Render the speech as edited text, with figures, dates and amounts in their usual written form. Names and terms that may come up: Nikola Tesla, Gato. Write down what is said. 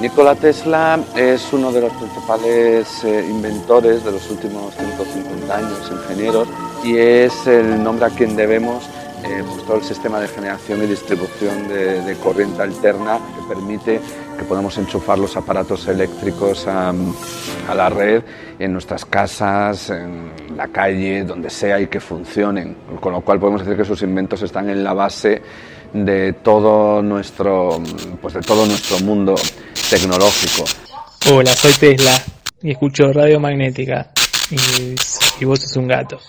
Nikola Tesla es uno de los principales inventores de los últimos 150 años, ingenieros, y es el nombre a quien debemos pues todo el sistema de generación y distribución de corriente alterna que permite que podamos enchufar los aparatos eléctricos a la red en nuestras casas, en la calle, donde sea, y que funcionen. Con lo cual podemos decir que sus inventos están en la base de todo nuestro, pues de todo nuestro mundo tecnológico. Hola, soy Tesla y escucho Radio Magnética y vos sos un gato.